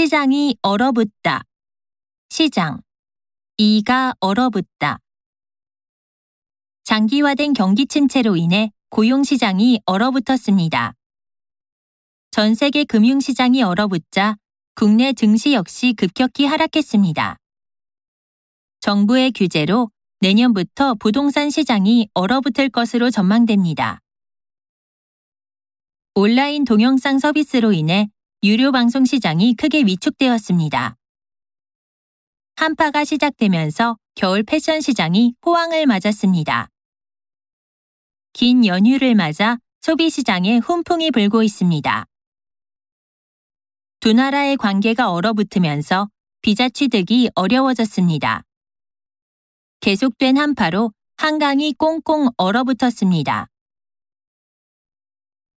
시장이 얼어붙다. 시장, 이가 얼어붙다. 장기화된 경기 침체로 인해 고용시장이 얼어붙었습니다. 전 세계 금융시장이 얼어붙자 국내 증시 역시 급격히 하락했습니다. 정부의 규제로 내년부터 부동산 시장이 얼어붙을 것으로 전망됩니다. 온라인 동영상 서비스로 인해 유료 방송 시장이 크게 위축되었습니다. 한파가 시작되면서 겨울 패션 시장이 호황을 맞았습니다. 긴 연휴를 맞아 소비 시장에 훈풍이 불고 있습니다. 두 나라의 관계가 얼어붙으면서 비자 취득이 어려워졌습니다. 계속된 한파로 한강이 꽁꽁 얼어붙었습니다.